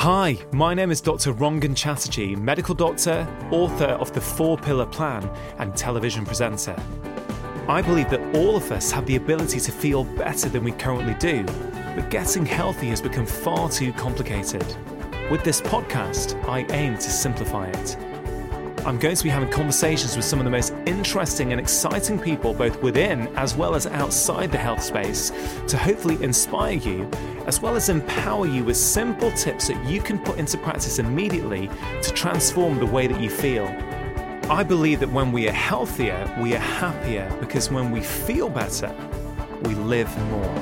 Hi, my name is Dr. Rangan Chatterjee, medical doctor, author of The 4 Pillar Plan, and television presenter. I believe that all of us have the ability to feel better than we currently do, but getting healthy has become far too complicated. With this podcast, I aim to simplify it. I'm going to be having conversations with some of the most interesting and exciting people both within as well as outside the health space to hopefully inspire you as well as empower you with simple tips that you can put into practice immediately to transform the way that you feel. I believe that when we are healthier, we are happier because when we feel better, we live more.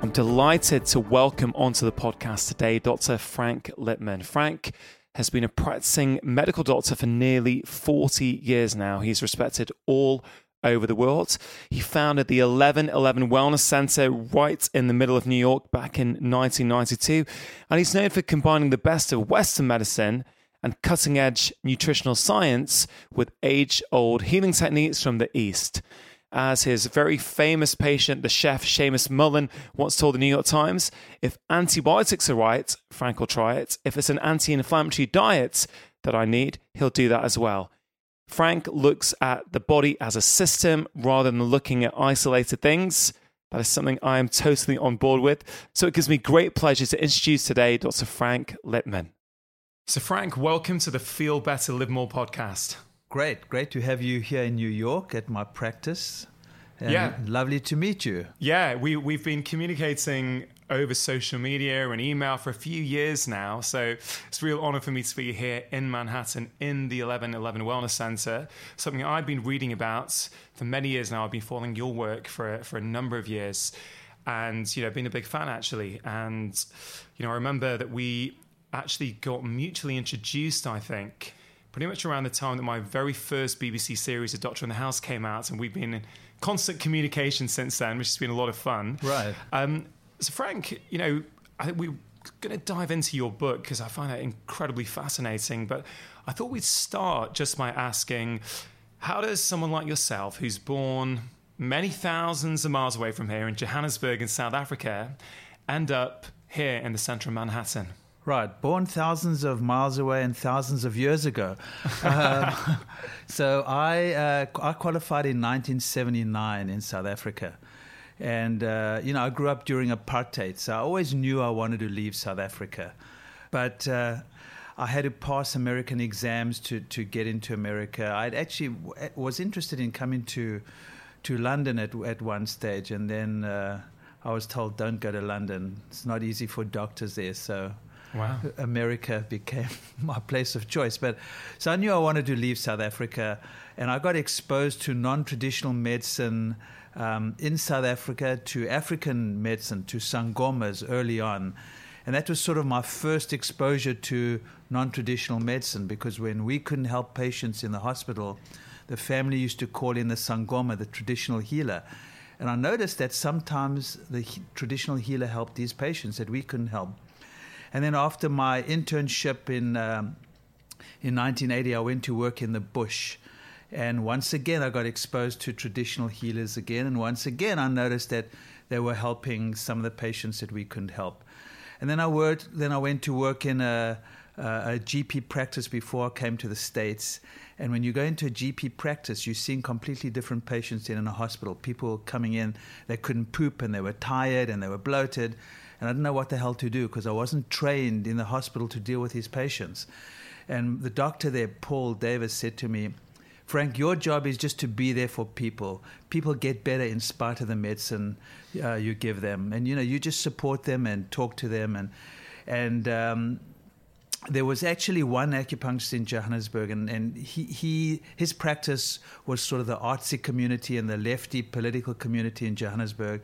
I'm delighted to welcome onto the podcast today Dr. Frank Lipman. Frank has been a practicing medical doctor for nearly 40 years now. He's respected all over the world. He founded the 1111 Wellness Center right in the middle of New York back in 1992. And he's known for combining the best of Western medicine and cutting-edge nutritional science with age-old healing techniques from the East. As his very famous patient, the chef Seamus Mullen, once told the New York Times, if antibiotics are right, Frank will try it. If it's an anti-inflammatory diet that I need, he'll do that as well. Frank looks at the body as a system rather than looking at isolated things. That is something I am totally on board with. So it gives me great pleasure to introduce today Dr. Frank Lipman. So Frank, welcome to the Feel Better, Live More podcast. Great to have you here in New York at my practice. Yeah. Lovely to meet you. Yeah, we've been communicating over social media and email for a few years now. So it's a real honor for me to be here in Manhattan in the 1111 Wellness Center, something I've been reading about for many years now. I've been following your work for a number of years and, you know, been a big fan actually. And, you know, I remember that we actually got mutually introduced, I think, pretty much around the time that my very first BBC series of Doctor in the House came out, and we've been in constant communication since then, which has been a lot of fun. Right. So Frank, you know, I think we're going to dive into your book because I find that incredibly fascinating, but I thought we'd start just by asking, how does someone like yourself, who's born many thousands of miles away from here in Johannesburg in South Africa, end up here in the centre of Manhattan? Right, born thousands of miles away and thousands of years ago. So I qualified in 1979 in South Africa. And, you know, I grew up during apartheid, so I always knew I wanted to leave South Africa. But I had to pass American exams to get into America. I actually was interested in coming to London at one stage, and then I was told, don't go to London. It's not easy for doctors there, so... Wow. America became my place of choice. But so I knew I wanted to leave South Africa, and I got exposed to non-traditional medicine in South Africa, to African medicine, to sangomas early on. And that was sort of my first exposure to non-traditional medicine, because when we couldn't help patients in the hospital, the family used to call in the sangoma, the traditional healer. And I noticed that sometimes the traditional healer helped these patients that we couldn't help. And then after my internship in 1980, I went to work in the bush. And once again, I got exposed to traditional healers again. And once again, I noticed that they were helping some of the patients that we couldn't help. And then I went to work in a GP practice before I came to the States. And when you go into a GP practice, you're seeing completely different patients than in a hospital. People coming in, they couldn't poop, and they were tired, and they were bloated. And I didn't know what the hell to do because I wasn't trained in the hospital to deal with these patients. And the doctor there, Paul Davis, said to me, Frank, your job is just to be there for people. People get better in spite of the medicine you give them. And, you know, you just support them and talk to them. And there was actually one acupuncturist in Johannesburg, and his practice was sort of the artsy community and the lefty political community in Johannesburg.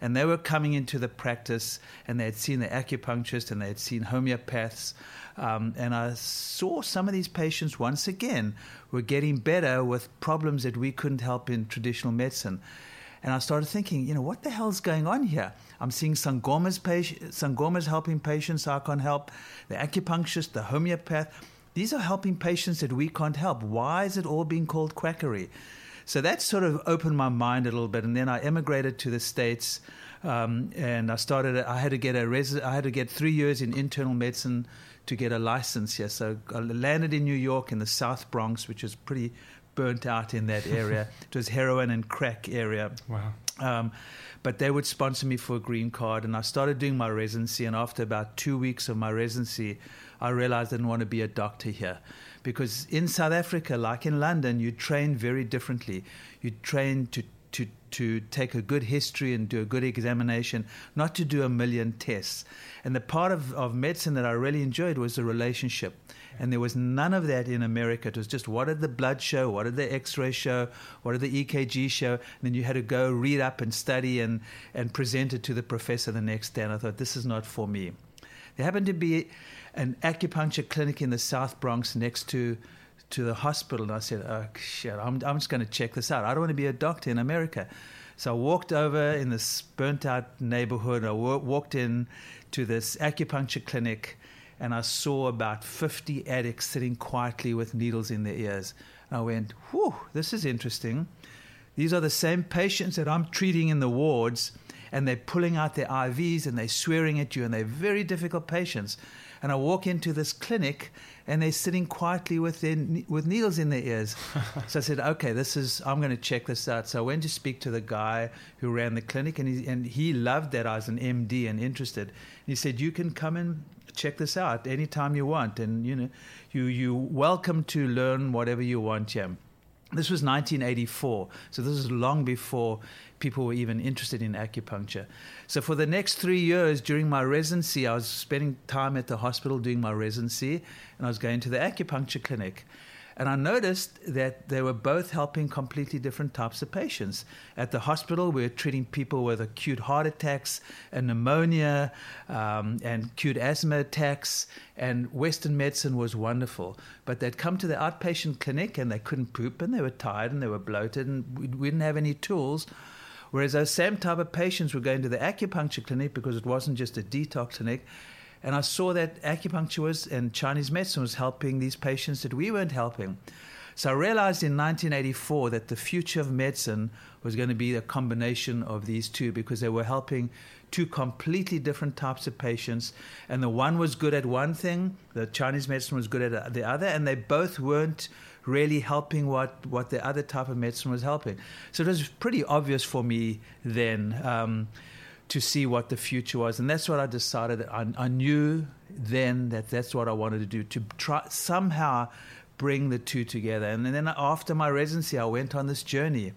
And they were coming into the practice, and they had seen the acupuncturist, and they had seen homeopaths. And I saw some of these patients, once again, were getting better with problems that we couldn't help in traditional medicine. And I started thinking, you know, what the hell's going on here? I'm seeing sangomas helping patients I can't help, the acupuncturist, the homeopath. These are helping patients that we can't help. Why is it all being called quackery? So that sort of opened my mind a little bit. And then I emigrated to the States And I started. I had to get 3 years in internal medicine to get a license here. So I landed in New York in the South Bronx, which is pretty burnt out in that area. It was heroin and crack area. Wow. But they would sponsor me for a green card, and I started doing my residency. And after about 2 weeks of my residency, I realized I didn't want to be a doctor here, because in South Africa, like in London, you train very differently. You train to take a good history and do a good examination, not to do a million tests. And the part of medicine that I really enjoyed was the relationship. And there was none of that in America. It was just, what did the blood show? What did the x-ray show? What did the EKG show? And then you had to go read up and study and present it to the professor the next day. And I thought, this is not for me. There happened to be an acupuncture clinic in the South Bronx next to the hospital, and I said, oh, shit, I'm just going to check this out. I don't want to be a doctor in America. So I walked over in this burnt-out neighborhood. I walked in to this acupuncture clinic, and I saw about 50 addicts sitting quietly with needles in their ears. And I went, whew, this is interesting. These are the same patients that I'm treating in the wards, and they're pulling out their IVs, and they're swearing at you, and they're very difficult patients. And I walk into this clinic, and they're sitting quietly with needles in their ears. So I said, okay, I'm going to check this out. So I went to speak to the guy who ran the clinic, and he loved that I was an MD and interested. And he said, you can come and check this out anytime you want, and you're welcome to learn whatever you want here. This was 1984, so this was long before people were even interested in acupuncture. So for the next 3 years during my residency, I was spending time at the hospital doing my residency, and I was going to the acupuncture clinic. And I noticed that they were both helping completely different types of patients. At the hospital, we were treating people with acute heart attacks and pneumonia and acute asthma attacks, and Western medicine was wonderful. But they'd come to the outpatient clinic, and they couldn't poop, and they were tired, and they were bloated, and we didn't have any tools. Whereas those same type of patients were going to the acupuncture clinic because it wasn't just a detox clinic. And I saw that acupuncture and Chinese medicine was helping these patients that we weren't helping. So I realized in 1984 that the future of medicine was going to be a combination of these two, because they were helping two completely different types of patients. And the one was good at one thing, the Chinese medicine was good at the other, and they both weren't really helping what the other type of medicine was helping. So it was pretty obvious for me then to see what the future was. And that's what I decided. I knew then that that's what I wanted to do, to try somehow bring the two together. And then after my residency, I went on this journey,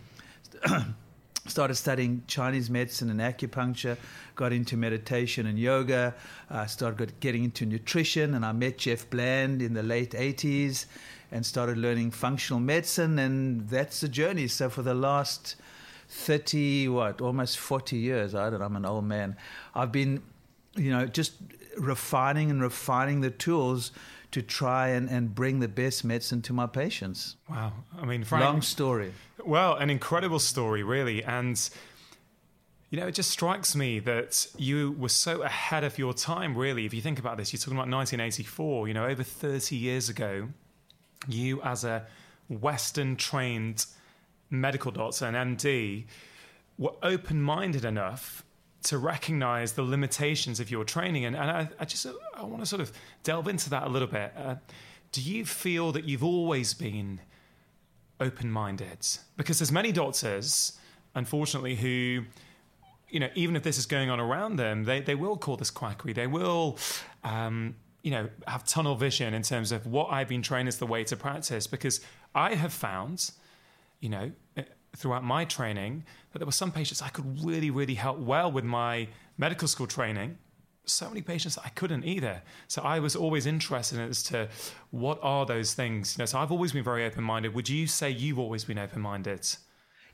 started studying Chinese medicine and acupuncture, got into meditation and yoga, started getting into nutrition, and I met Jeff Bland in the late 80s and started learning functional medicine, and that's the journey. So for the last 40 years, I don't know, I'm an old man, I've been, just refining the tools to try and bring the best medicine to my patients. Wow. I mean, Frank, long story. Well, an incredible story, really. And, it just strikes me that you were so ahead of your time, really. If you think about this, you're talking about 1984, over 30 years ago, you as a Western-trained medical doctor, an MD, were open-minded enough to recognize the limitations of your training. And I want to sort of delve into that a little bit. Do you feel that you've always been open-minded? Because there's many doctors, unfortunately, who, even if this is going on around them, they will call this quackery. They will, have tunnel vision in terms of what I've been trained is the way to practice. Because I have found, throughout my training, that there were some patients I could really, really help well with my medical school training. So many patients that I couldn't either. So I was always interested as to what are those things. So I've always been very open-minded. Would you say you've always been open-minded?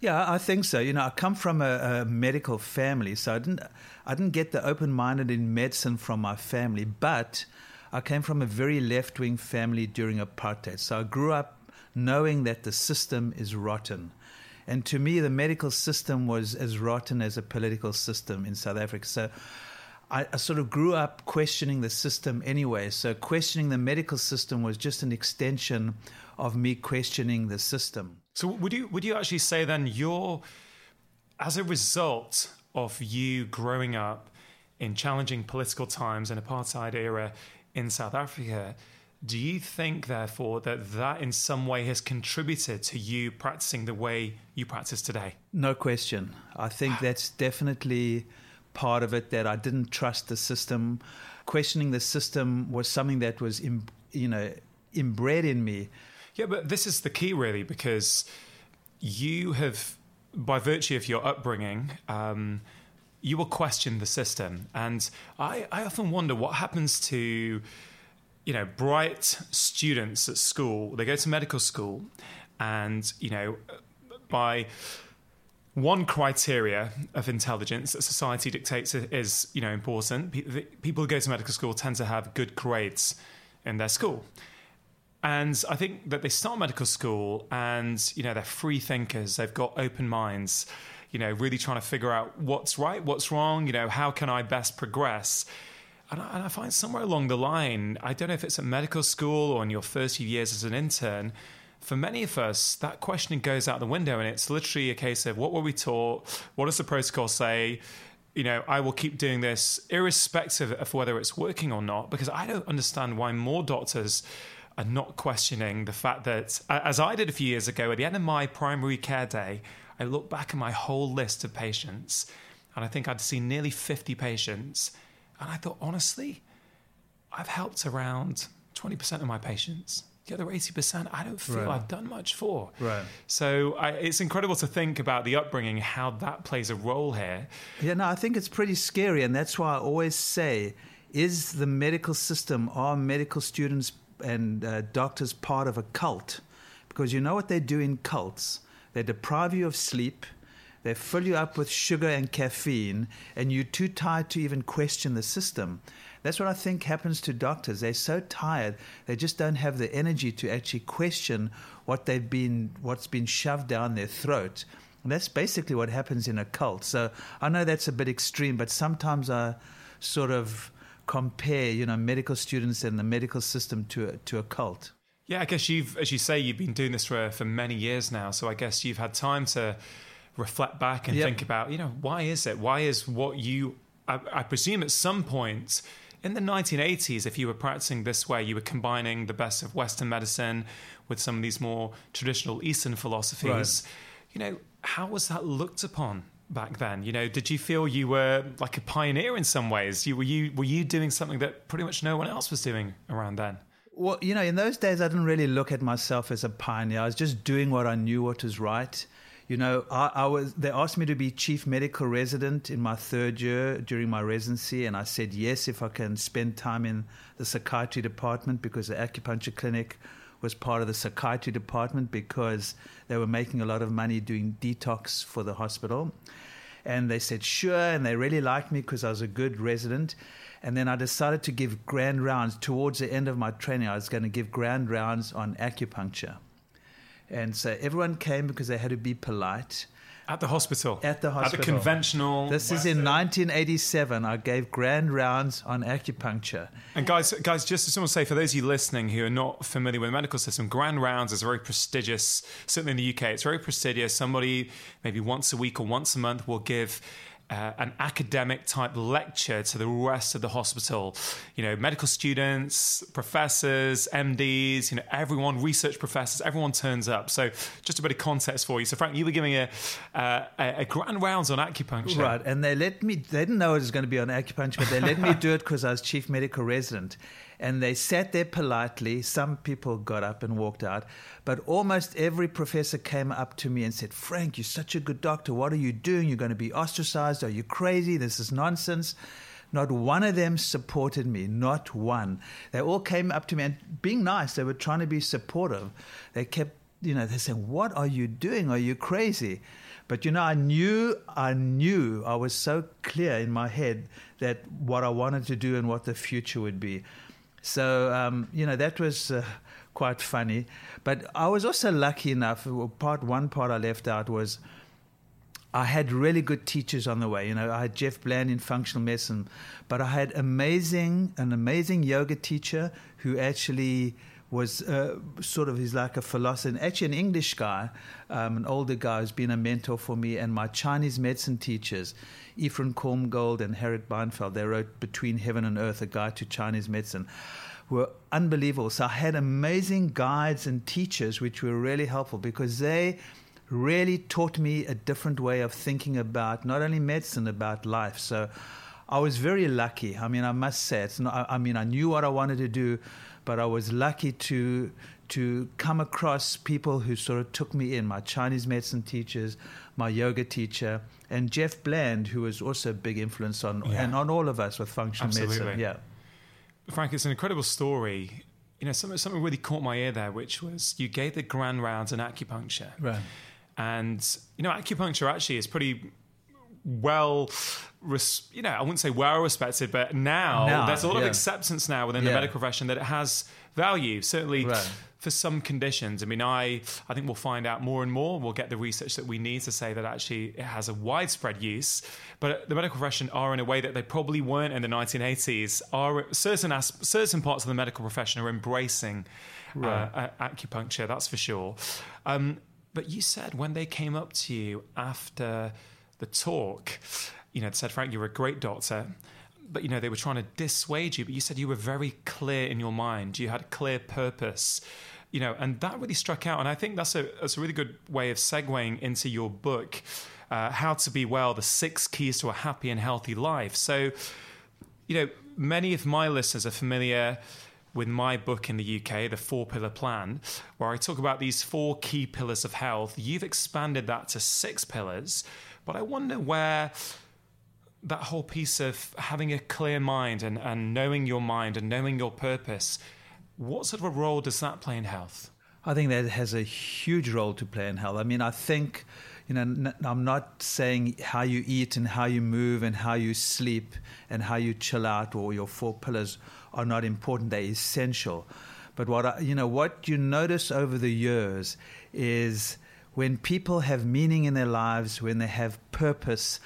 Yeah, I think so. I come from a medical family, so I didn't get the open-minded in medicine from my family, but I came from a very left-wing family during apartheid. So I grew up knowing that the system is rotten. And to me, the medical system was as rotten as a political system in South Africa. So I sort of grew up questioning the system anyway. So questioning the medical system was just an extension of me questioning the system. So would you actually say then, as a result of you growing up in challenging political times and apartheid era in South Africa, do you think, therefore, that that in some way has contributed to you practicing the way you practice today? No question. I think that's definitely part of it, that I didn't trust the system. Questioning the system was something that was, inbred in me. Yeah, but this is the key, really, because you have, by virtue of your upbringing, you will question the system. And I often wonder what happens to... bright students at school, they go to medical school and, by one criteria of intelligence that society dictates is, important. People who go to medical school tend to have good grades in their school. And I think that they start medical school and, they're free thinkers, they've got open minds, really trying to figure out what's right, what's wrong, how can I best progress? And I find somewhere along the line, I don't know if it's at medical school or in your first few years as an intern, for many of us, that questioning goes out the window and it's literally a case of what were we taught? What does the protocol say? I will keep doing this irrespective of whether it's working or not, because I don't understand why more doctors are not questioning the fact that, as I did a few years ago, at the end of my primary care day, I looked back at my whole list of patients and I think I'd seen nearly 50 patients. And I thought, honestly, I've helped around 20% of my patients. The other 80%, I don't feel I've done much for. Right. So it's incredible to think about the upbringing, how that plays a role here. Yeah, no, I think it's pretty scary. And that's why I always say, is the medical system, are medical students and doctors part of a cult? Because you know what they do in cults? They deprive you of sleep. They fill you up with sugar and caffeine, and you're too tired to even question the system. That's what I think happens to doctors. They're so tired, they just don't have the energy to actually question what's been shoved down their throat. And that's basically what happens in a cult. So I know that's a bit extreme, but sometimes I sort of compare, medical students and the medical system to a cult. Yeah, I guess as you say, you've been doing this for many years now. So I guess you've had time to reflect back and think about, why is it? Why is what I presume at some point in the 1980s, if you were practicing this way, you were combining the best of Western medicine with some of these more traditional Eastern philosophies. Right. How was that looked upon back then? Did you feel you were like a pioneer in some ways? Were you doing something that pretty much no one else was doing around then? Well, in those days, I didn't really look at myself as a pioneer. I was just doing what I knew what was right. They asked me to be chief medical resident in my third year during my residency, and I said yes if I can spend time in the psychiatry department, because the acupuncture clinic was part of the psychiatry department because they were making a lot of money doing detox for the hospital. And they said sure, and they really liked me because I was a good resident. And then I decided to give grand rounds. Towards the end of my training, I was going to give grand rounds on acupuncture. And so everyone came because they had to be polite. At the hospital? At the hospital. At the conventional... This is in 1987. I gave grand rounds on acupuncture. And guys, just to say, for those of you listening who are not familiar with the medical system, grand rounds is very prestigious, certainly in the UK. It's very prestigious. Somebody maybe once a week or once a month will give... an academic-type lecture to the rest of the hospital. Medical students, professors, MDs, everyone, research professors, everyone turns up. So just a bit of context for you. So, Frank, you were giving a grand rounds on acupuncture. Right, and they didn't know it was going to be on acupuncture, but they let me do it because I was chief medical resident. And they sat there politely. Some people got up and walked out. But almost every professor came up to me and said, Frank, you're such a good doctor. What are you doing? You're going to be ostracized. Are you crazy? This is nonsense. Not one of them supported me. Not one. They all came up to me. And being nice, they were trying to be supportive. They kept, they said, what are you doing? Are you crazy? But, I knew I was so clear in my head that what I wanted to do and what the future would be. So, that was quite funny. But I was also lucky enough, one part I left out was I had really good teachers on the way. I had Jeff Bland in functional medicine, but I had an amazing yoga teacher who actually was sort of, he's like a philosopher, actually an English guy, an older guy who's been a mentor for me, and my Chinese medicine teachers, Ephraim Kormgold and Harriet Beinfeld, they wrote Between Heaven and Earth, A Guide to Chinese Medicine, were unbelievable. So I had amazing guides and teachers which were really helpful because they really taught me a different way of thinking about not only medicine, about life. So I was very lucky. I mean, I must say, I knew what I wanted to do, but I was lucky to come across people who sort of took me in, my Chinese medicine teachers, my yoga teacher, and Jeff Bland, who was also a big influence on and on all of us with functional medicine. Yeah. Frank, it's an incredible story. You know, something really caught my ear there, which was you gave the grand rounds on acupuncture. Right. And, you know, acupuncture actually is pretty well, you know, I wouldn't say well respected, but now there's a lot of acceptance now within the medical profession that it has value, certainly for some conditions. I mean, I think we'll find out more and more. We'll get the research that we need to say that actually it has a widespread use. But the medical profession are in a way that they probably weren't in the 1980s. Certain parts of the medical profession are embracing acupuncture, that's for sure. But you said when they came up to you after the talk, you know, they said, Frank, you're a great doctor, but, you know, they were trying to dissuade you, but you said you were very clear in your mind. You had a clear purpose, you know, and that really struck out. And I think that's a really good way of segueing into your book, How to Be Well, The 6 Keys to a Happy and Healthy Life. So, you know, many of my listeners are familiar with my book in the UK, The 4 Pillar Plan, where I talk about these 4 key pillars of health. You've expanded that to 6 pillars, but I wonder where that whole piece of having a clear mind and knowing your mind and knowing your purpose, what sort of a role does that play in health? I think that has a huge role to play in health. I mean, I think, you know, I'm not saying how you eat and how you move and how you sleep and how you chill out or your 4 pillars are not important. They're essential. But what you notice over the years is when people have meaning in their lives, when they have purpose,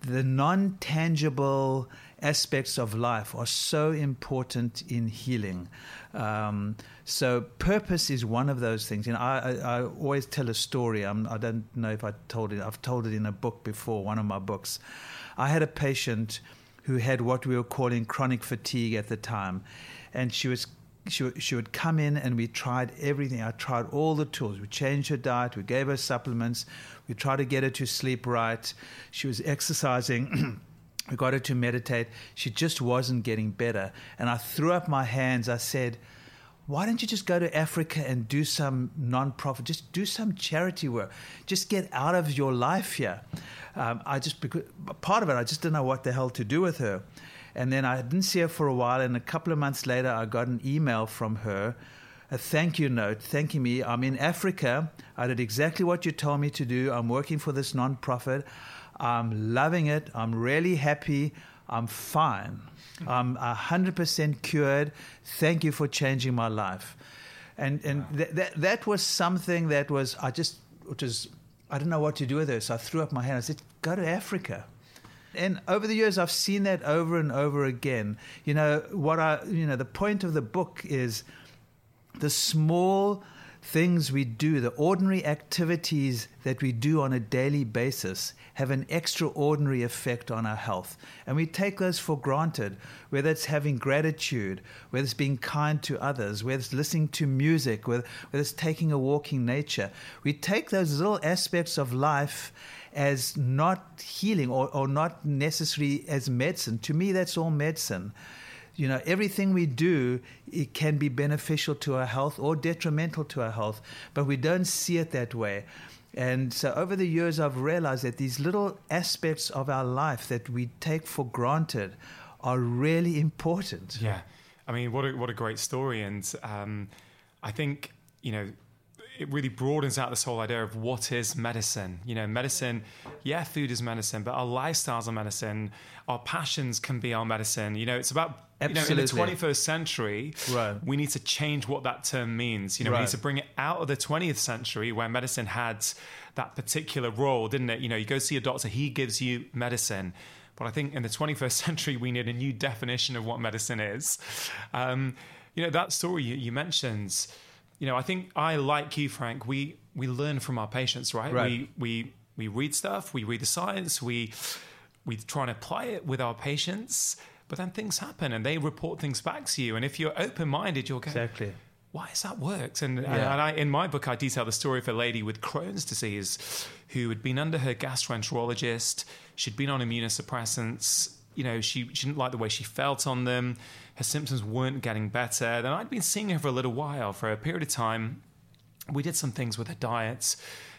the non-tangible aspects of life are so important in healing. So purpose is one of those things. You know, I always tell a story. I don't know if I told it. I've told it in a book before, one of my books. I had a patient who had what we were calling chronic fatigue at the time, and she would come in and we tried everything. I tried all the tools. We changed her diet. We gave her supplements. We tried to get her to sleep right. She was exercising. We got her to meditate. She just wasn't getting better. And I threw up my hands. I said, why don't you just go to Africa and do some non-profit? Just do some charity work. Just get out of your life here. Part of it, I just didn't know what the hell to do with her. And then I didn't see her for a while, and a couple of months later I got an email from her, a thank you note thanking me. I'm in Africa. I did exactly what you told me to do. I'm working for this nonprofit. I'm loving it. I'm really happy. I'm fine. I'm 100% cured. Thank you for changing my life. And wow. that was something that was, I didn't know what to do with her, so I threw up my hand. I said, go to Africa. And over the years, I've seen that over and over again. You know, the point of the book is the small things we do, the ordinary activities that we do on a daily basis have an extraordinary effect on our health. And we take those for granted, whether it's having gratitude, whether it's being kind to others, whether it's listening to music, whether it's taking a walk in nature. We take those little aspects of life as not healing or not necessary as medicine. To me, that's all medicine. You know, everything we do, it can be beneficial to our health or detrimental to our health, but we don't see it that way. And so over the years, I've realized that these little aspects of our life that we take for granted are really important. Yeah. I mean, what a great story. And I think, you know, it really broadens out this whole idea of what is medicine. You know, medicine, yeah, food is medicine, but our lifestyles are medicine. Our passions can be our medicine. You know, it's about, absolutely. You know, in the 21st century, right, we need to change what that term means. You know, right, we need to bring it out of the 20th century where medicine had that particular role, didn't it? You know, you go see a doctor, he gives you medicine. But I think in the 21st century, we need a new definition of what medicine is. You know, that story you mentioned, you know, I think I, like you, Frank, we learn from our patients, right? We read stuff, we read the science, we try and apply it with our patients, but then things happen and they report things back to you. And if you're open-minded, you'll go, exactly, why has that worked? And I, in my book, I detail the story of a lady with Crohn's disease who had been under her gastroenterologist. She'd been on immunosuppressants. You know, she didn't like the way she felt on them. Her symptoms weren't getting better. Then I'd been seeing her for a little while, for a period of time. We did some things with her diet,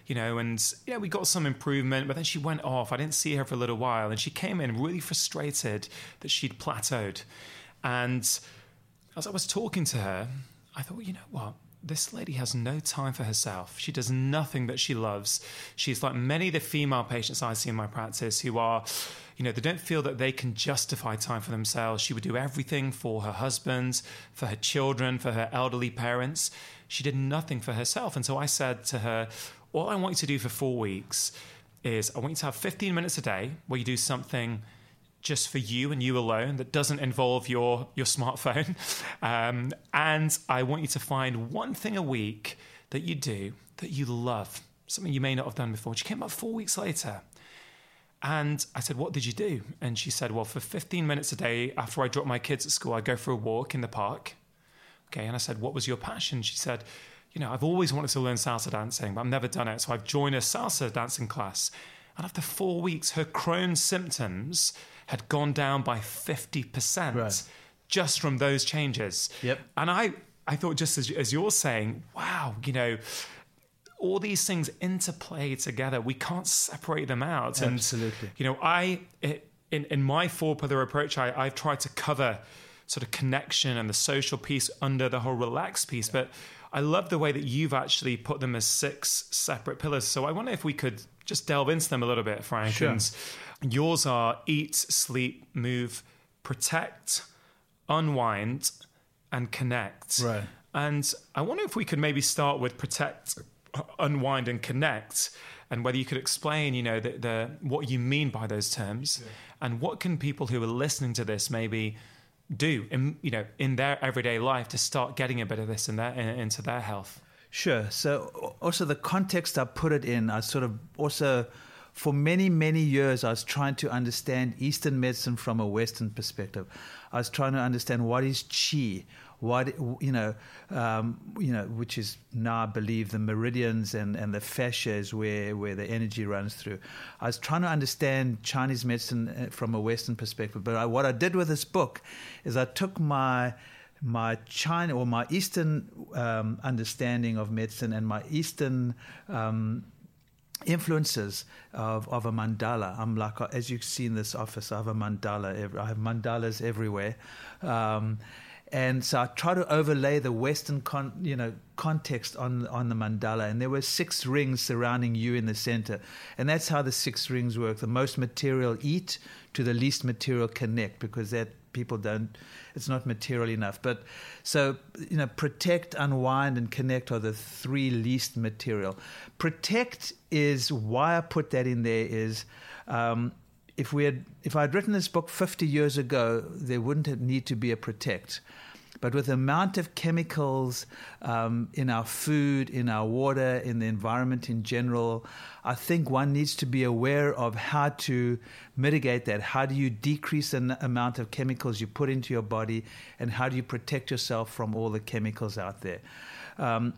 you know, and yeah, we got some improvement, but then she went off. I didn't see her for a little while, and she came in really frustrated that she'd plateaued. And as I was talking to her, I thought, well, you know what? This lady has no time for herself. She does nothing that she loves. She's like many of the female patients I see in my practice who are, you know, they don't feel that they can justify time for themselves. She would do everything for her husband, for her children, for her elderly parents. She did nothing for herself. And so I said to her, all I want you to do for 4 weeks is I want you to have 15 minutes a day where you do something just for you and you alone that doesn't involve your smartphone. And I want you to find one thing a week that you do that you love, something you may not have done before. She came up 4 weeks later and I said, what did you do? And she said, well, for 15 minutes a day after I drop my kids at school, I go for a walk in the park. Okay. And I said, what was your passion? She said, you know, I've always wanted to learn salsa dancing, but I've never done it. So I've joined a salsa dancing class. And after 4 weeks, her Crohn's symptoms had gone down by 50%, right, just from those changes. Yep. And I thought, just as you're saying, wow, you know, all these things interplay together. We can't separate them out. Absolutely. And, you know, in my four-pillar approach, I've tried to cover sort of connection and the social piece under the whole relax piece. Yeah. But I love the way that you've actually put them as 6 separate pillars. So I wonder if we could just delve into them a little bit, Frank. Sure. And yours are eat, sleep, move, protect, unwind, and connect. Right. And I wonder if we could maybe start with protect, unwind, and connect, and whether you could explain, you know, the what you mean by those terms, yeah, and what can people who are listening to this maybe do in, you know, in their everyday life to start getting a bit of this in into their health. Sure. So also the context I put it in, I sort of also for many years I was trying to understand Eastern medicine from a Western perspective. I was trying to understand what is qi, what, you know, which is now I believe the meridians and the fascia is where the energy runs through. I was trying to understand Chinese medicine from a Western perspective, but what I did with this book is I took my China or my Eastern understanding of medicine and my Eastern influences of a mandala. I'm like, as you see in this office, I have a mandala. I have mandalas everywhere. And so I try to overlay the Western context on the mandala. And there were 6 rings surrounding you in the center. And that's how the 6 rings work. The most material eat, to the least material connect, because that people don't, it's not material enough. But so, you know, protect, unwind, and connect are the 3 least material. Protect is why I put that in there is... If I had written this book 50 years ago, there wouldn't need to be a protect. But with the amount of chemicals in our food, in our water, in the environment in general, I think one needs to be aware of how to mitigate that. How do you decrease the amount of chemicals you put into your body, and how do you protect yourself from all the chemicals out there?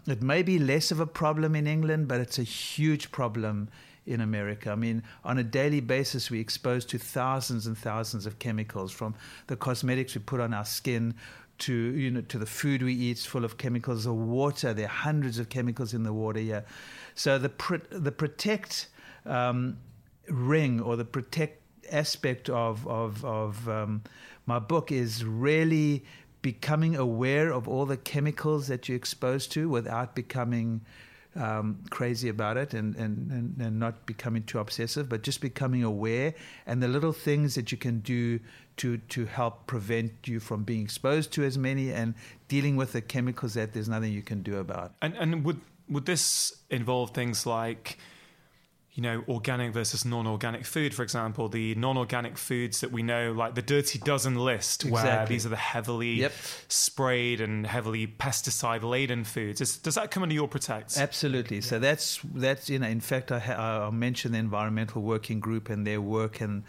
It may be less of a problem in England, but it's a huge problem in America. I mean, on a daily basis, we're exposed to thousands and thousands of chemicals, from the cosmetics we put on our skin to, you know, to the food we eat, full of chemicals. The water, there are hundreds of chemicals in the water here. So the protect ring, or the protect aspect of my book, is really becoming aware of all the chemicals that you're exposed to without becoming crazy about it and not becoming too obsessive, but just becoming aware, and the little things that you can do to help prevent you from being exposed to as many, and dealing with the chemicals that there's nothing you can do about. And would this involve things like, you know, organic versus non-organic food, for example, the non-organic foods that we know, like the Dirty Dozen list, exactly, where these are the heavily sprayed and heavily pesticide-laden foods. Does that come under your protect? Absolutely. So that's you know, in fact, I mentioned the Environmental Working Group and their work and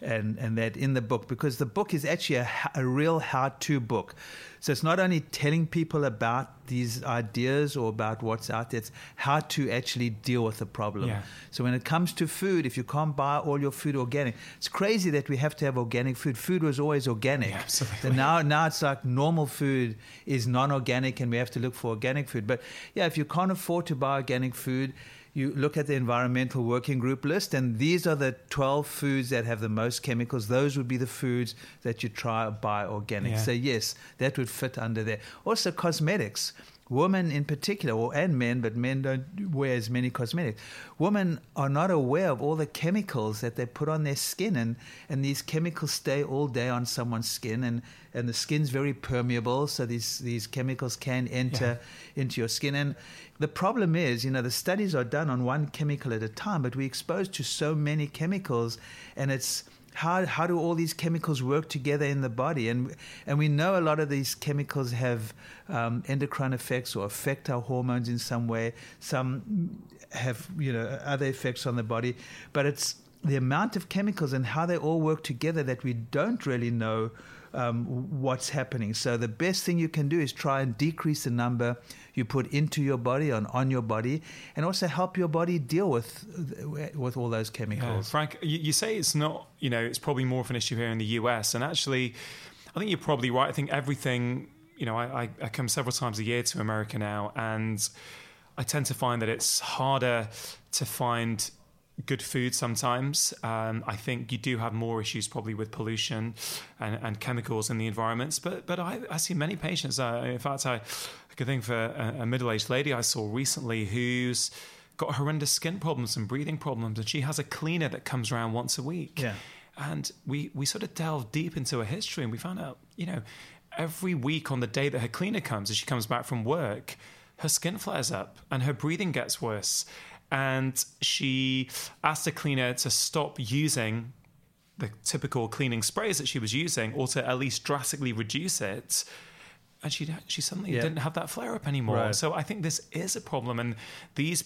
that in the book, because the book is actually a real how-to book. So it's not only telling people about these ideas or about what's out there, it's how to actually deal with the problem. Yeah. So when it comes to food, if you can't buy all your food organic, it's crazy that we have to have organic food. Food was always organic. Yeah, absolutely. And now it's like normal food is non-organic and we have to look for organic food. But yeah, if you can't afford to buy organic food, you look at the Environmental Working Group list, and these are the 12 foods that have the most chemicals. Those would be the foods that you try buy organic. Yeah. So yes, that would fit under there. Also cosmetics. Women in particular, and men, but men don't wear as many cosmetics. Women are not aware of all the chemicals that they put on their skin, and these chemicals stay all day on someone's skin, and the skin's very permeable, so these chemicals can enter into your skin. And the problem is, you know, the studies are done on one chemical at a time, but we're exposed to so many chemicals, and it's how do all these chemicals work together in the body? And we know a lot of these chemicals have endocrine effects or affect our hormones in some way. Some have, you know, other effects on the body. But it's the amount of chemicals and how they all work together that we don't really know what's happening. So the best thing you can do is try and decrease the number you put into your body and on your body, and also help your body deal with all those chemicals. Yeah, Frank, you say it's not, you know, it's probably more of an issue here in the US, and actually I think you're probably right. I think everything, you know, I come several times a year to America now, and I tend to find that it's harder to find good food sometimes. I think you do have more issues probably with pollution and chemicals in the environments. But I see many patients. In fact, I could think of a middle-aged lady I saw recently who's got horrendous skin problems and breathing problems, and she has a cleaner that comes around once a week. Yeah. And we sort of delved deep into her history, and we found out, you know, every week on the day that her cleaner comes and she comes back from work, her skin flares up and her breathing gets worse. And she asked the cleaner to stop using the typical cleaning sprays that she was using, or to at least drastically reduce it. And she suddenly didn't have that flare-up anymore. Right. So I think this is a problem. And these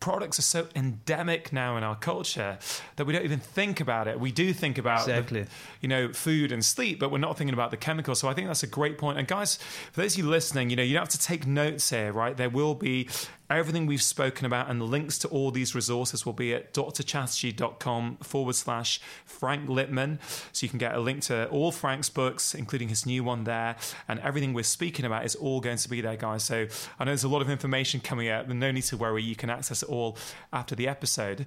products are so endemic now in our culture that we don't even think about it. We do think about the, you know, food and sleep, but we're not thinking about the chemicals. So I think that's a great point. And guys, for those of you listening, you know, you don't have to take notes here, right? There will be everything we've spoken about, and links to all these resources will be at drchatterjee.com/Frank Lipman. So you can get a link to all Frank's books, including his new one there. And everything we're speaking about is all going to be there, guys. So I know there's a lot of information coming up, and no need to worry. You can access it all after the episode.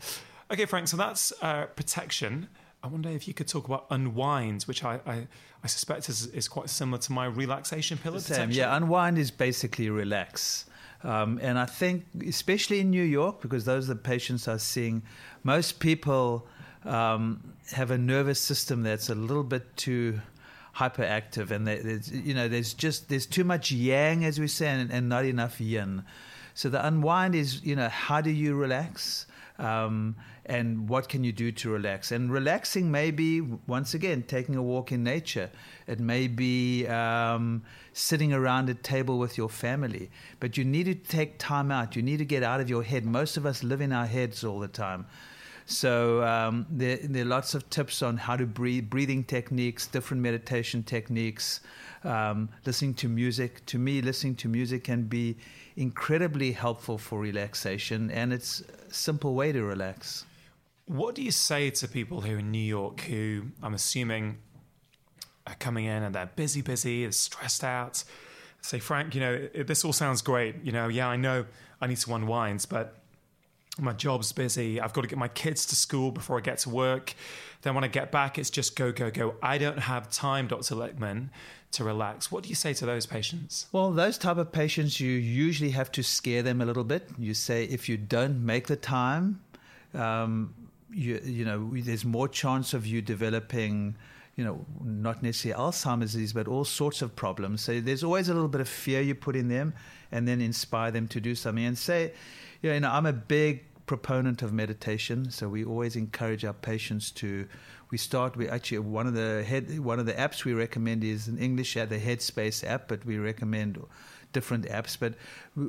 Okay, Frank, so that's protection. I wonder if you could talk about unwind, which I suspect is quite similar to my relaxation pillar. Same, yeah. Unwind is basically relax. And I think, especially in New York, because those are the patients I'm seeing, most people have a nervous system that's a little bit too hyperactive, and there's too much yang, as we say, and not enough yin. So the unwind is, you know, how do you relax, and what can you do to relax? And relaxing may be, once again, taking a walk in nature. It may be sitting around a table with your family. But you need to take time out. You need to get out of your head. Most of us live in our heads all the time. So there are lots of tips on how to breathe, breathing techniques, different meditation techniques, listening to music. To me, listening to music can be incredibly helpful for relaxation, and it's a simple way to relax. What do you say to people who are in New York who, I'm assuming, are coming in and they're busy, they're stressed out? Say, Frank, you know, this all sounds great. You know, yeah, I know I need to unwind, but my job's busy. I've got to get my kids to school before I get to work. Then when I get back, it's just go, go, go. I don't have time, Dr. Lipman, to relax. What do you say to those patients? Well, those type of patients, you usually have to scare them a little bit. You say, if you don't make the time, you know, there's more chance of you developing, you know, not necessarily Alzheimer's disease, but all sorts of problems. So there's always a little bit of fear you put in them, and then inspire them to do something, and say, you know, I'm a big proponent of meditation, so we always encourage our patients to. One of the apps we recommend is an English app, the Headspace app, but we recommend different apps. But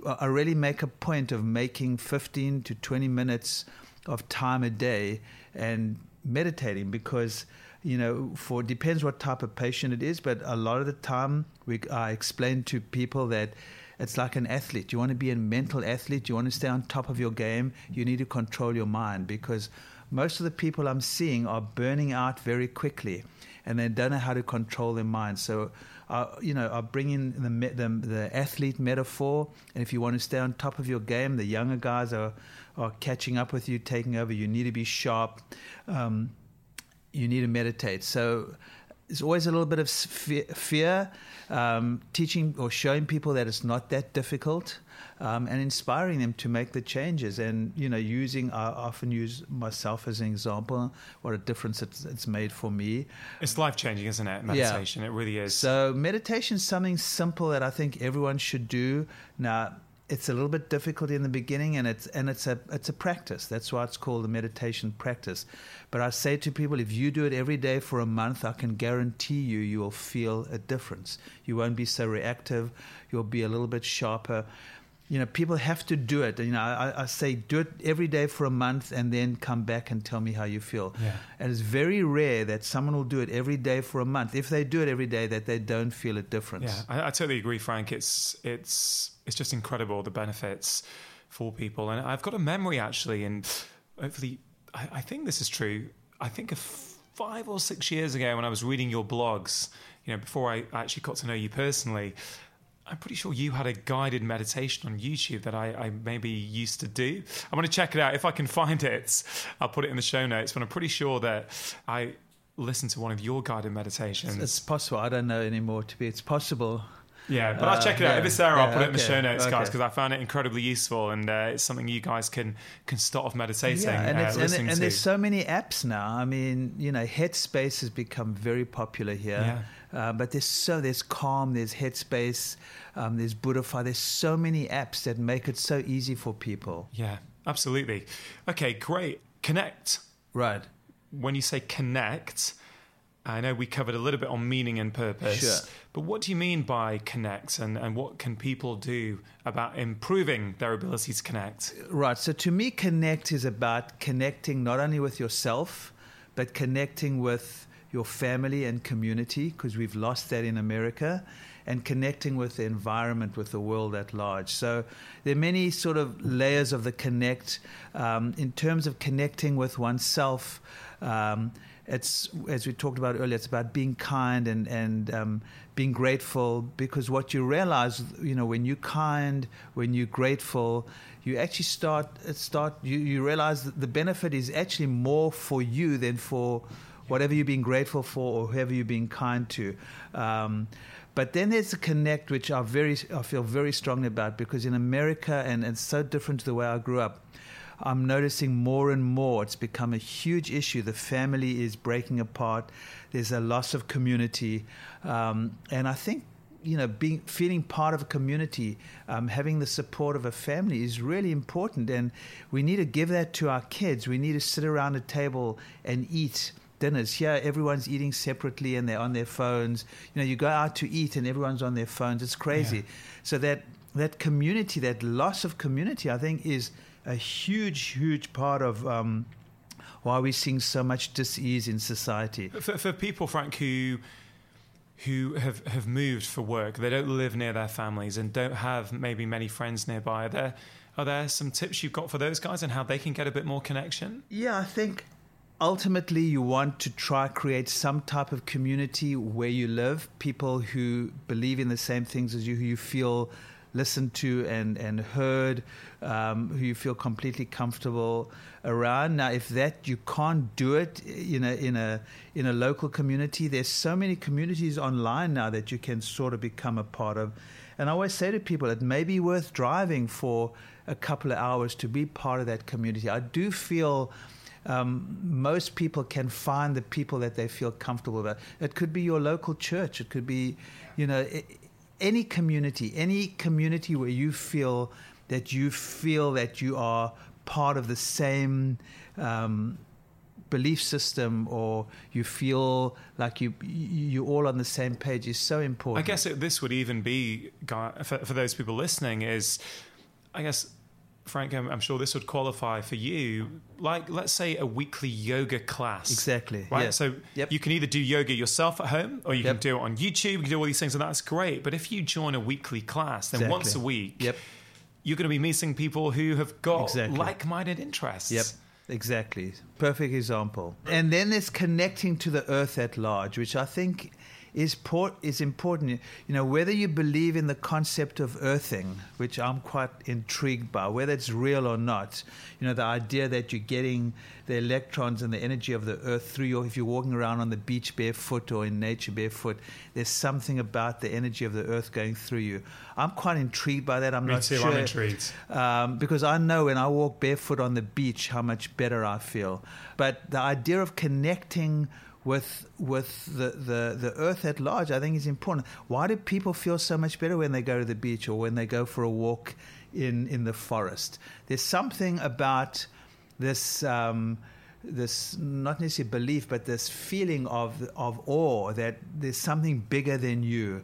I really make a point of making 15 to 20 minutes of time a day and meditating, because depends what type of patient it is, but a lot of the time I explain to people that it's like an athlete. You want to be a mental athlete, you want to stay on top of your game, you need to control your mind, because most of the people I'm seeing are burning out very quickly and they don't know how to control their mind. So, I bring in the athlete metaphor, and if you want to stay on top of your game, the younger guys are catching up with you, taking over. You need to be sharp. You need to meditate. So there's always a little bit of fear, teaching or showing people that it's not that difficult, and inspiring them to make the changes. And, I often use myself as an example, what a difference it's made for me. It's life-changing, isn't it, meditation? Yeah. It really is. So meditation is something simple that I think everyone should do. Now, it's a little bit difficult in the beginning, and it's a practice. That's why it's called a meditation practice. But I say to people, if you do it every day for a month, I can guarantee you will feel a difference. You won't be so reactive. You'll be a little bit sharper. People have to do it. I say do it every day for a month and then come back and tell me how you feel. Yeah. And it's very rare that someone will do it every day for a month. If they do it every day, that they don't feel a difference. Yeah, I totally agree, Frank. It's just incredible, the benefits for people. And I've got a memory, actually, and hopefully, I think this is true. I think 5 or 6 years ago when I was reading your blogs, before I actually got to know you personally, I'm pretty sure you had a guided meditation on YouTube that I maybe used to do. I'm going to check it out. If I can find it, I'll put it in the show notes. But I'm pretty sure that I listened to one of your guided meditations. It's possible. I don't know anymore. It's possible. Yeah, but I'll check it out. If it's there, I'll put it in the show notes, guys, because I found it incredibly useful, and it's something you guys can start off meditating. Yeah, and there's so many apps now. I mean, Headspace has become very popular here. Yeah. But there's Calm, there's Headspace, there's Budify. There's so many apps that make it so easy for people. Yeah, absolutely. Okay, great. Connect. Right. When you say connect, I know we covered a little bit on meaning and purpose, sure, but what do you mean by connect, and what can people do about improving their ability to connect? Right. So to me, connect is about connecting not only with yourself, but connecting with your family and community, because we've lost that in America, and connecting with the environment, with the world at large. So there are many sort of layers of the connect. In terms of connecting with oneself, it's, as we talked about earlier, it's about being kind and being grateful, because what you realize, when you're kind, when you're grateful, you actually you realize that the benefit is actually more for you than for whatever you're being grateful for or whoever you're being kind to. But then there's the connect, which I feel very strongly about, because in America, and it's so different to the way I grew up, I'm noticing more and more it's become a huge issue. The family is breaking apart. There's a loss of community. And I think, feeling part of a community, having the support of a family is really important. And we need to give that to our kids. We need to sit around a table and eat dinners. Here, everyone's eating separately and they're on their phones. You go out to eat and everyone's on their phones. It's crazy. Yeah. So that community, that loss of community, I think is a huge, huge part of why we're seeing so much dis-ease in society. For people, Frank, who have moved for work, they don't live near their families and don't have maybe many friends nearby, are there some tips you've got for those guys and how they can get a bit more connection? Yeah, I think ultimately you want to try create some type of community where you live, people who believe in the same things as you, who you feel listened to and heard, who you feel completely comfortable around. Now, if that you can't do it in a local community, there's so many communities online now that you can sort of become a part of. And I always say to people, it may be worth driving for a couple of hours to be part of that community. I do feel most people can find the people that they feel comfortable with. It could be your local church. It could be, any community where you feel that you are part of the same belief system, or you feel like you're all on the same page is so important. I guess this would even be, for those people listening, is, I guess, Frank, I'm sure this would qualify for you, like, let's say, a weekly yoga class. Exactly. Right? Yeah. So you can either do yoga yourself at home, or you can do it on YouTube, you can do all these things, and that's great. But if you join a weekly class, then once a week, you're going to be meeting people who have got like-minded interests. Yep. Exactly. Perfect example. And then there's connecting to the earth at large, which I think is important. You know, whether you believe in the concept of earthing, which I'm quite intrigued by, whether it's real or not, you know, the idea that you're getting the electrons and the energy of the earth through your, if you're walking around on the beach barefoot or in nature barefoot, there's something about the energy of the earth going through you. I'm quite intrigued by that. Me too, I'm intrigued. Because I know when I walk barefoot on the beach how much better I feel. But the idea of connecting with the earth at large, I think, is important. Why do people feel so much better when they go to the beach or when they go for a walk in the forest? There's something about this, this not necessarily belief, but this feeling of awe that there's something bigger than you,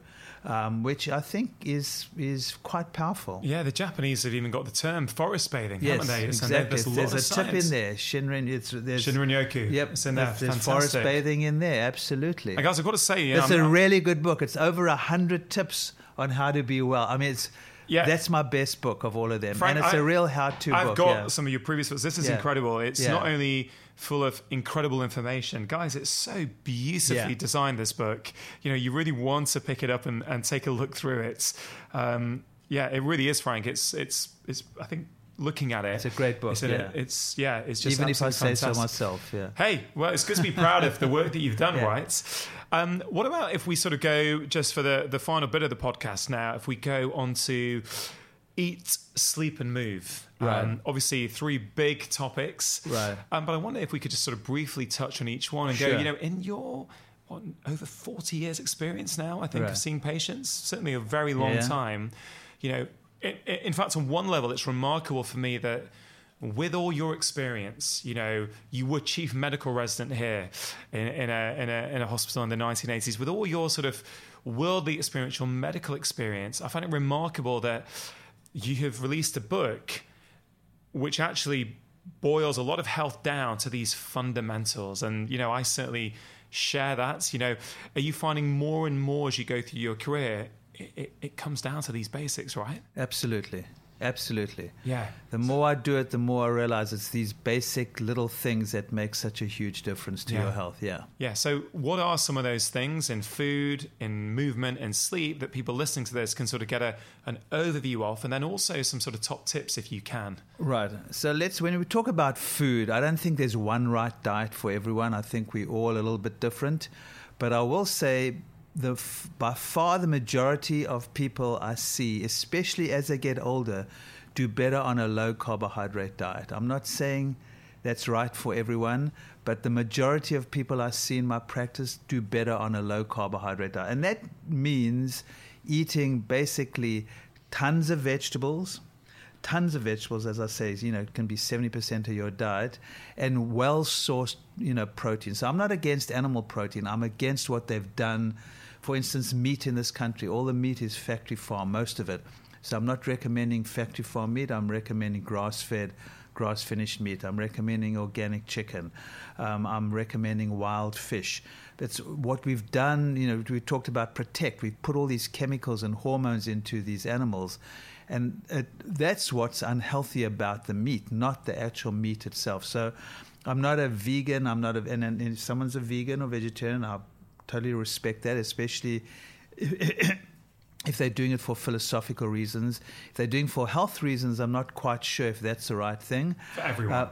which I think is quite powerful. Yeah, the Japanese have even got the term forest bathing, haven't they? Yes, exactly. There's a tip in there, Shinrin-yoku. Yep, it's in there. There's forest bathing in there, absolutely. And guys, I've got to say, it's a really good book. It's over 100 tips on how to be well. I mean, it's. Yeah. That's my best book of all of them. Frank, and it's a real how-to book. I've got some of your previous books. This is incredible. It's not only full of incredible information. Guys, it's so beautifully designed, this book. You know, you really want to pick it up and take a look through it. Yeah, it really is, Frank. It's I think, looking at it, it's a great book. It's just even if I say so myself. Yeah. Hey, well, it's good to be proud of the work that you've done, right? What about if we sort of go just for the final bit of the podcast now? If we go on to eat, sleep, and move. Right. Obviously, three big topics. Right. But I wonder if we could just sort of briefly touch on each one and go. You know, in your over 40 years experience now, I think of seeing patients, certainly a very long time. You know. In fact, on one level, it's remarkable for me that with all your experience, you know, you were chief medical resident here in a hospital in the 1980s. With all your sort of worldly experience, your medical experience, I find it remarkable that you have released a book which actually boils a lot of health down to these fundamentals. And, you know, I certainly share that. You know, are you finding more and more as you go through your career, It comes down to these basics, right? Absolutely. Yeah. The more I do it, the more I realize it's these basic little things that make such a huge difference to your health. Yeah. Yeah. So what are some of those things in food, in movement, and sleep that people listening to this can sort of get an overview of, and then also some sort of top tips if you can? Right. So when we talk about food, I don't think there's one right diet for everyone. I think we're all a little bit different, but I will say, by far the majority of people I see, especially as they get older, do better on a low carbohydrate diet. I'm not saying that's right for everyone, but the majority of people I see in my practice do better on a low carbohydrate diet. And that means eating basically tons of vegetables, as I say, you know, it can be 70% of your diet, and well-sourced, you know, protein. So I'm not against animal protein. I'm against what they've done. For instance, meat in this country, all the meat is factory farm, most of it. So I'm not recommending factory farm meat. I'm recommending grass-fed, grass-finished meat. I'm recommending organic chicken. I'm recommending wild fish. That's what we've done. You know, we talked about protect. We've put all these chemicals and hormones into these animals. And that's what's unhealthy about the meat, not the actual meat itself. So I'm not a vegan. And if someone's a vegan or vegetarian, I totally respect that, especially if they're doing it for philosophical reasons. If they're doing it for health reasons, I'm not quite sure if that's the right thing. For everyone.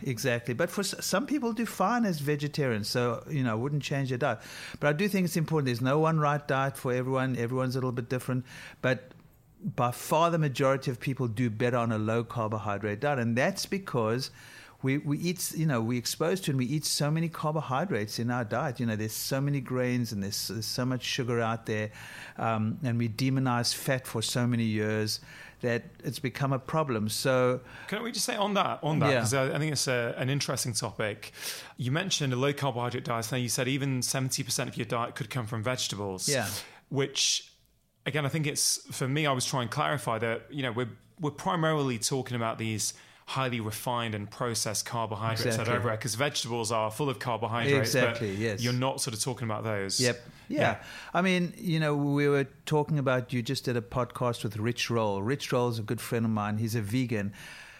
Exactly. But for some people do fine as vegetarians, so, you know, I wouldn't change their diet. But I do think it's important. There's no one right diet for everyone. Everyone's a little bit different. But by far the majority of people do better on a low carbohydrate diet, and that's because We eat, we're exposed to and we eat so many carbohydrates in our diet. There's so many grains and there's so much sugar out there. And we demonize fat for so many years that it's become a problem. So can we just say on that, because I think it's an interesting topic. You mentioned a low carbohydrate diet. Now you said even 70% of your diet could come from vegetables, which again, I think it's, for me, I was trying to clarify that, we're primarily talking about these highly refined and processed carbohydrates that overhead, because vegetables are full of carbohydrates, but you're not sort of talking about those. I mean, we were talking about, you just did a podcast with Rich Roll. Rich Roll's a good friend of mine. He's a vegan.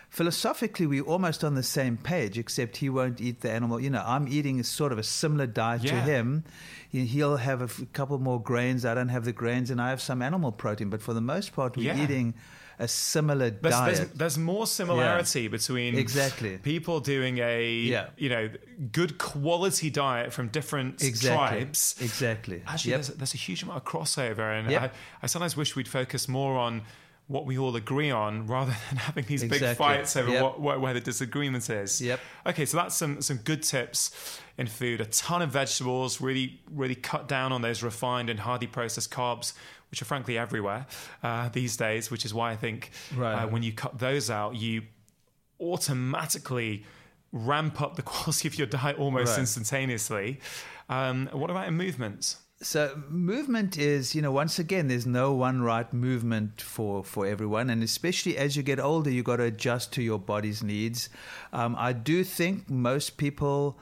Philosophically, we're almost on the same page, except he won't eat the animal. I'm eating a sort of a similar diet to him. He'll have a couple more grains. I don't have the grains, and I have some animal protein. But for the most part, we're eating a similar diet. There's more similarity between people doing a good quality diet from different tribes. Actually, there's a huge amount of crossover, and I sometimes wish we'd focus more on what we all agree on rather than having these big fights over where the disagreement is. Okay, so that's some good tips in food. A ton of vegetables, really cut down on those refined and highly processed carbs, which are frankly everywhere these days, which is why I think when you cut those out, you automatically ramp up the quality of your diet almost instantaneously. What about in movements? So movement is, once again, there's no one right movement for everyone. And especially as you get older, you've got to adjust to your body's needs. I do think most people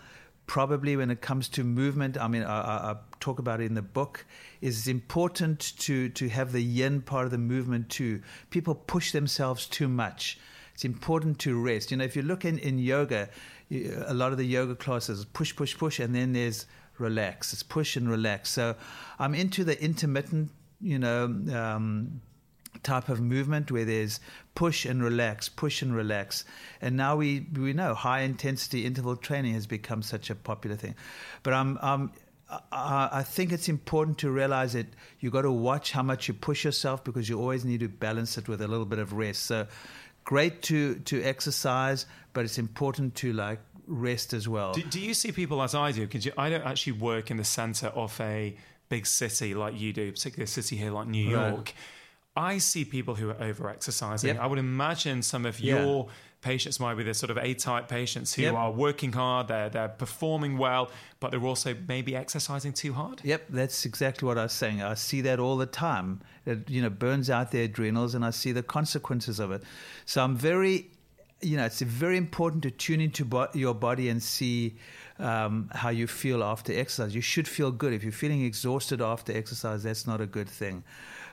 probably, when it comes to movement, I talk about it in the book, is important to have the yin part of the movement too. People push themselves too much. It's important to rest. If you look in yoga, a lot of the yoga classes, push, and then there's relax. It's push and relax. So I'm into the intermittent, type of movement where there's push and relax. And now we know high intensity interval training has become such a popular thing. But I think it's important to realize that you got to watch how much you push yourself, because you always need to balance it with a little bit of rest. So great to exercise, but it's important to rest as well. Do you see people as I do? Because I don't actually work in the center of a big city like you do, particularly a city here like New York. I see people who are over-exercising. I would imagine some of your patients might be the sort of A-type patients who are working hard, they're performing well, but they're also maybe exercising too hard. That's exactly what I was saying. I see that all the time. It burns out their adrenals, and I see the consequences of it. So I'm very... it's very important to tune into your body and see how you feel after exercise. You should feel good. If you're feeling exhausted after exercise, that's not a good thing.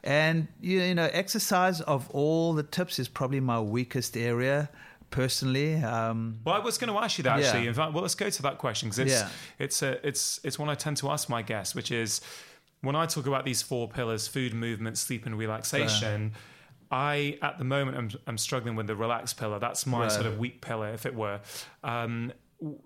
And, exercise of all the tips is probably my weakest area personally. Well, I was going to ask you that, actually. In fact, well, let's go to that question, because it's one I tend to ask my guests, which is when I talk about these four pillars, food, movement, sleep, and relaxation... I, at the moment, I'm struggling with the relax pillar. That's my sort of weak pillar, if it were.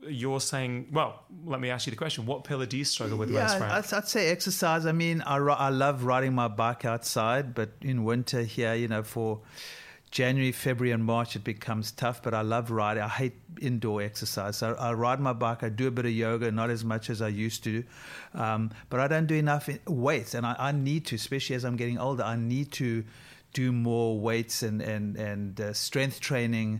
You're saying, well, let me ask you the question. What pillar do you struggle with? I'd say exercise. I mean, I love riding my bike outside, but in winter here, for January, February and March, it becomes tough, but I love riding. I hate indoor exercise. So I ride my bike. I do a bit of yoga, not as much as I used to, but I don't do enough weights. And I need to, especially as I'm getting older, I need to do more weights and strength training.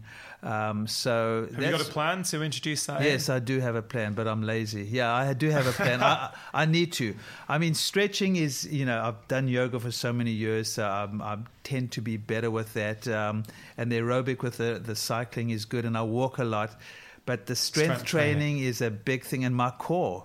So have you got a plan to introduce that? Yes, I do have a plan, but I'm lazy. Yeah, I do have a plan. I need to. I mean, stretching is, I've done yoga for so many years, so I tend to be better with that. And the aerobic with the cycling is good, and I walk a lot. But the strength training is a big thing, and my core.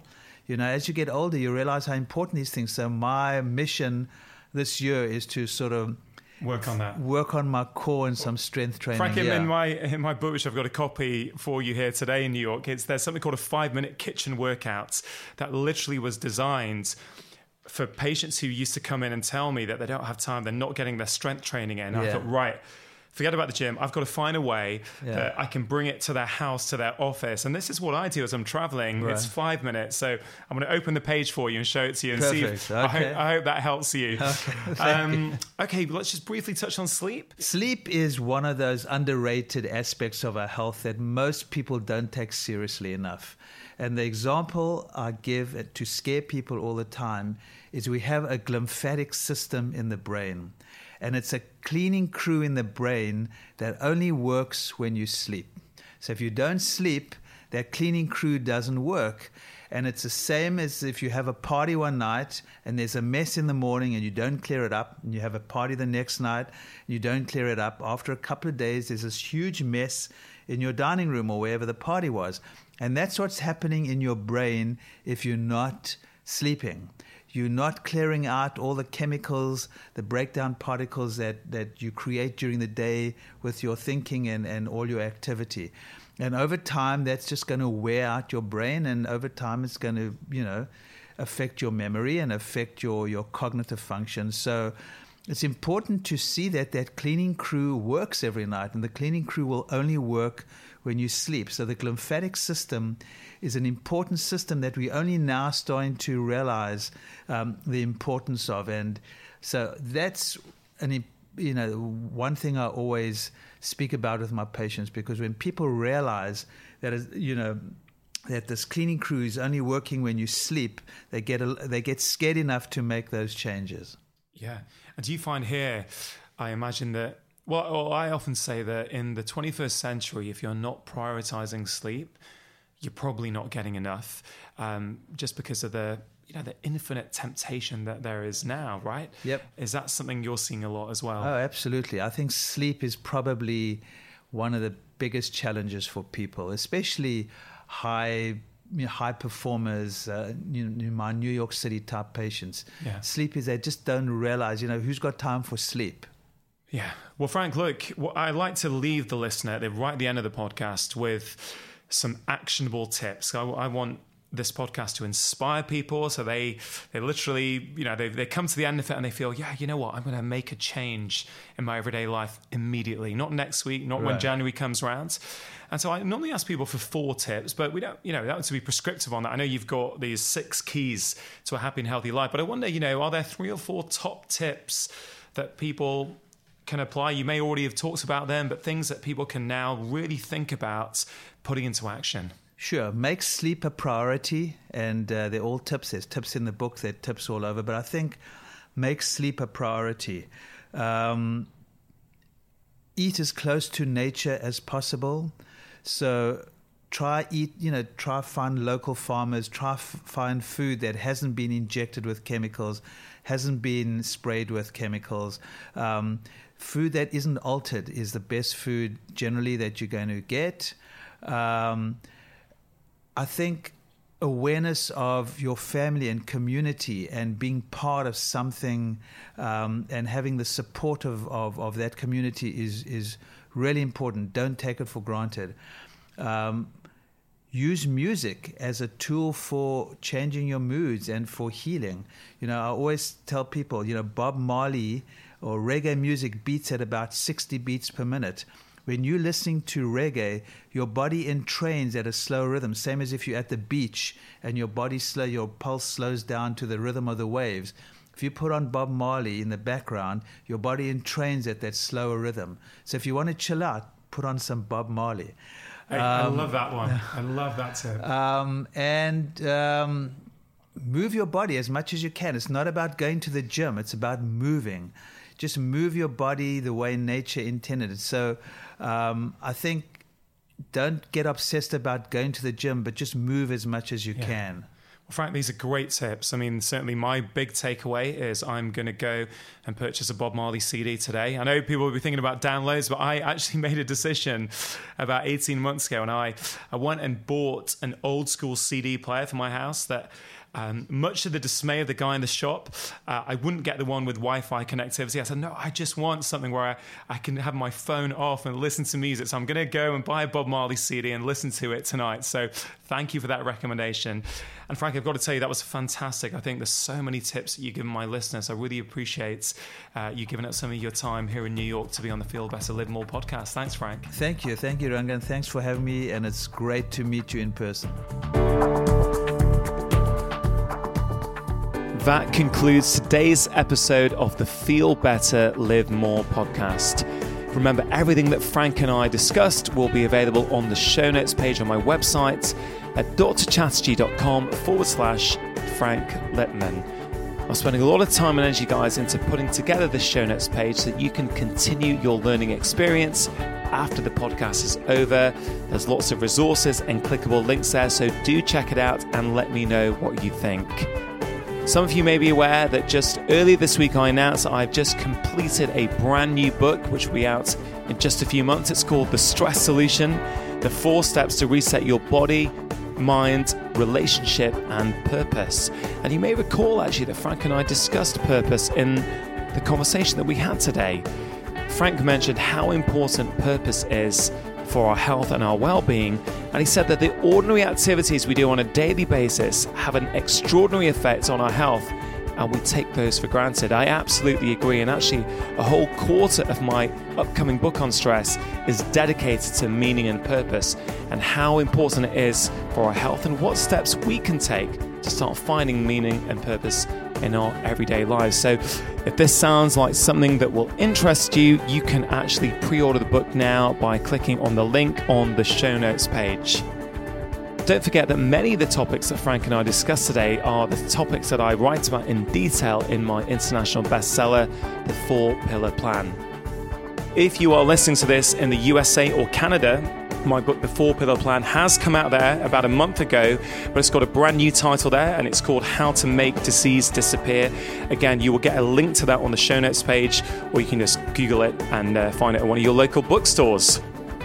As you get older, you realize how important these things. So my mission this year is to sort of work on that. Work on my core and some strength training. Frank, in my book, which I've got a copy for you here today in New York, there's something called a 5-minute kitchen workout that literally was designed for patients who used to come in and tell me that they don't have time, they're not getting their strength training in. I thought, right, forget about the gym. I've got to find a way that I can bring it to their house, to their office. And this is what I do as I'm traveling. Right. It's 5 minutes. So I'm going to open the page for you and show it to you and see if I hope that helps you. Okay. Okay, let's just briefly touch on sleep. Sleep is one of those underrated aspects of our health that most people don't take seriously enough. And the example I give to scare people all the time is we have a glymphatic system in the brain. And it's a cleaning crew in the brain that only works when you sleep. So if you don't sleep, that cleaning crew doesn't work. And it's the same as if you have a party one night and there's a mess in the morning and you don't clear it up, and you have a party the next night, and you don't clear it up. After a couple of days, there's this huge mess in your dining room or wherever the party was. And that's what's happening in your brain if you're not sleeping. You're not clearing out all the chemicals, the breakdown particles that you create during the day with your thinking and all your activity. And over time, that's just going to wear out your brain, and over time it's going to, affect your memory and affect your cognitive function. So it's important to see that cleaning crew works every night, and the cleaning crew will only work when you sleep. So the glymphatic system is an important system that we only now starting to realize the importance of. And so that's one thing I always speak about with my patients, because when people realize that this cleaning crew is only working when you sleep, they get scared enough to make those changes. Yeah. And do you find here, I imagine that, well, I often say that in the 21st century, if you're not prioritizing sleep, you're probably not getting enough, just because of the infinite temptation that there is now, right? Yep. Is that something you're seeing a lot as well? Oh, absolutely. I think sleep is probably one of the biggest challenges for people, especially high performers, my New York City type patients. Yeah. Sleep is, they just don't realize, who's got time for sleep? Yeah. Well, Frank, look, I like to leave the listener right at the end of the podcast with some actionable tips. I want this podcast to inspire people, so they literally, they come to the end of it and they feel, I'm going to make a change in my everyday life immediately, not next week, not when January comes around. And so I normally ask people for 4 tips, but we don't, that would be prescriptive on that. I know you've got these 6 keys to a happy and healthy life, but I wonder, are there 3 or 4 top tips that people can apply? You may already have talked about them, but things that people can now really think about putting into action. Sure. Make sleep a priority. And they're all tips. There's tips in the book. There are tips all over. But I think make sleep a priority. Eat as close to nature as possible. So try find local farmers. Find food that hasn't been injected with chemicals, hasn't been sprayed with chemicals. Food that isn't altered is the best food generally that you're going to get. I think awareness of your family and community and being part of something and having the support of that community is really important. Don't take it for granted. Use music as a tool for changing your moods and for healing. I always tell people, Bob Marley or reggae music beats at about 60 beats per minute. When you're listening to reggae, your body entrains at a slow rhythm, same as if you're at the beach and your pulse slows down to the rhythm of the waves. If you put on Bob Marley in the background, your body entrains at that slower rhythm. So if you want to chill out, put on some Bob Marley. Hey, I love that one. I love that too. Move your body as much as you can. It's not about going to the gym. It's about moving. Just move your body the way nature intended. So I think don't get obsessed about going to the gym, but just move as much as you can. Well, Frank, these are great tips. I mean, certainly my big takeaway is I'm going to go and purchase a Bob Marley CD today. I know people will be thinking about downloads, but I actually made a decision about 18 months ago, and I went and bought an old school CD player for my house that Much to the dismay of the guy in the shop, I wouldn't get the one with Wi-Fi connectivity. I said, no, I just want something where I can have my phone off and listen to music. So I'm going to go and buy a Bob Marley CD and listen to it tonight. So thank you for that recommendation. And Frank, I've got to tell you, that was fantastic. I think there's so many tips that you give my listeners. I really appreciate you giving up some of your time here in New York to be on the Feel Better, Live More podcast. Thanks, Frank. Thank you, Rangan. Thanks for having me, and it's great to meet you in person. That concludes today's episode of the Feel Better, Live More podcast. Remember, everything that Frank and I discussed will be available on the show notes page on my website at drchatterjee.com/Frank Lipman. I'm spending a lot of time and energy, guys, into putting together this show notes page so that you can continue your learning experience after the podcast is over. There's lots of resources and clickable links there, so do check it out and let me know what you think. Some of you may be aware that just earlier this week I announced I've just completed a brand new book, which will be out in just a few months. It's called The Stress Solution, The Four Steps to Reset Your Body, Mind, Relationship, and Purpose. And you may recall actually that Frank and I discussed purpose in the conversation that we had today. Frank mentioned how important purpose is for our health and our well-being, and he said that the ordinary activities we do on a daily basis have an extraordinary effect on our health, and we take those for granted. I absolutely agree, and actually a whole quarter of my upcoming book on stress is dedicated to meaning and purpose and how important it is for our health and what steps we can take to start finding meaning and purpose in our everyday lives. So if this sounds like something that will interest you, you can actually pre-order the book now by clicking on the link on the show notes page. Don't forget that many of the topics that Frank and I discussed today are the topics that I write about in detail in my international bestseller, The 4-Pillar Plan. If you are listening to this in the USA or Canada, my book, The 4-Pillar Plan, has come out there about a month ago, but it's got a brand new title there, and it's called How to Make Disease Disappear. Again, you will get a link to that on the show notes page, or you can just Google it and find it at one of your local bookstores.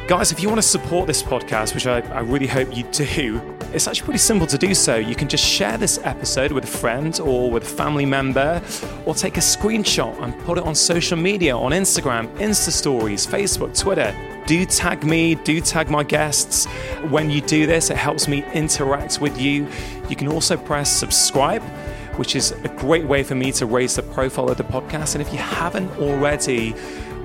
Guys, if you want to support this podcast, which I really hope you do, it's actually pretty simple to do so. You can just share this episode with a friend or with a family member, or take a screenshot and put it on social media, on Instagram, Insta Stories, Facebook, Twitter. Do tag me, do tag my guests. When you do this, it helps me interact with you. You can also press subscribe, which is a great way for me to raise the profile of the podcast. And if you haven't already,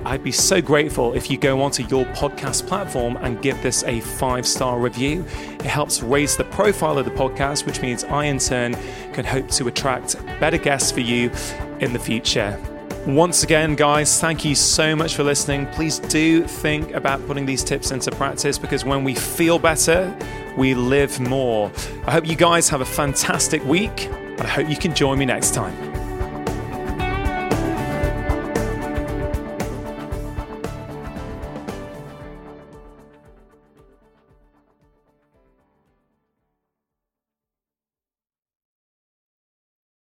I'd be so grateful if you go onto your podcast platform and give this a 5-star review. It helps raise the profile of the podcast, which means I, in turn, can hope to attract better guests for you in the future. Once again, guys, thank you so much for listening. Please do think about putting these tips into practice, because when we feel better, we live more. I hope you guys have a fantastic week, and I hope you can join me next time.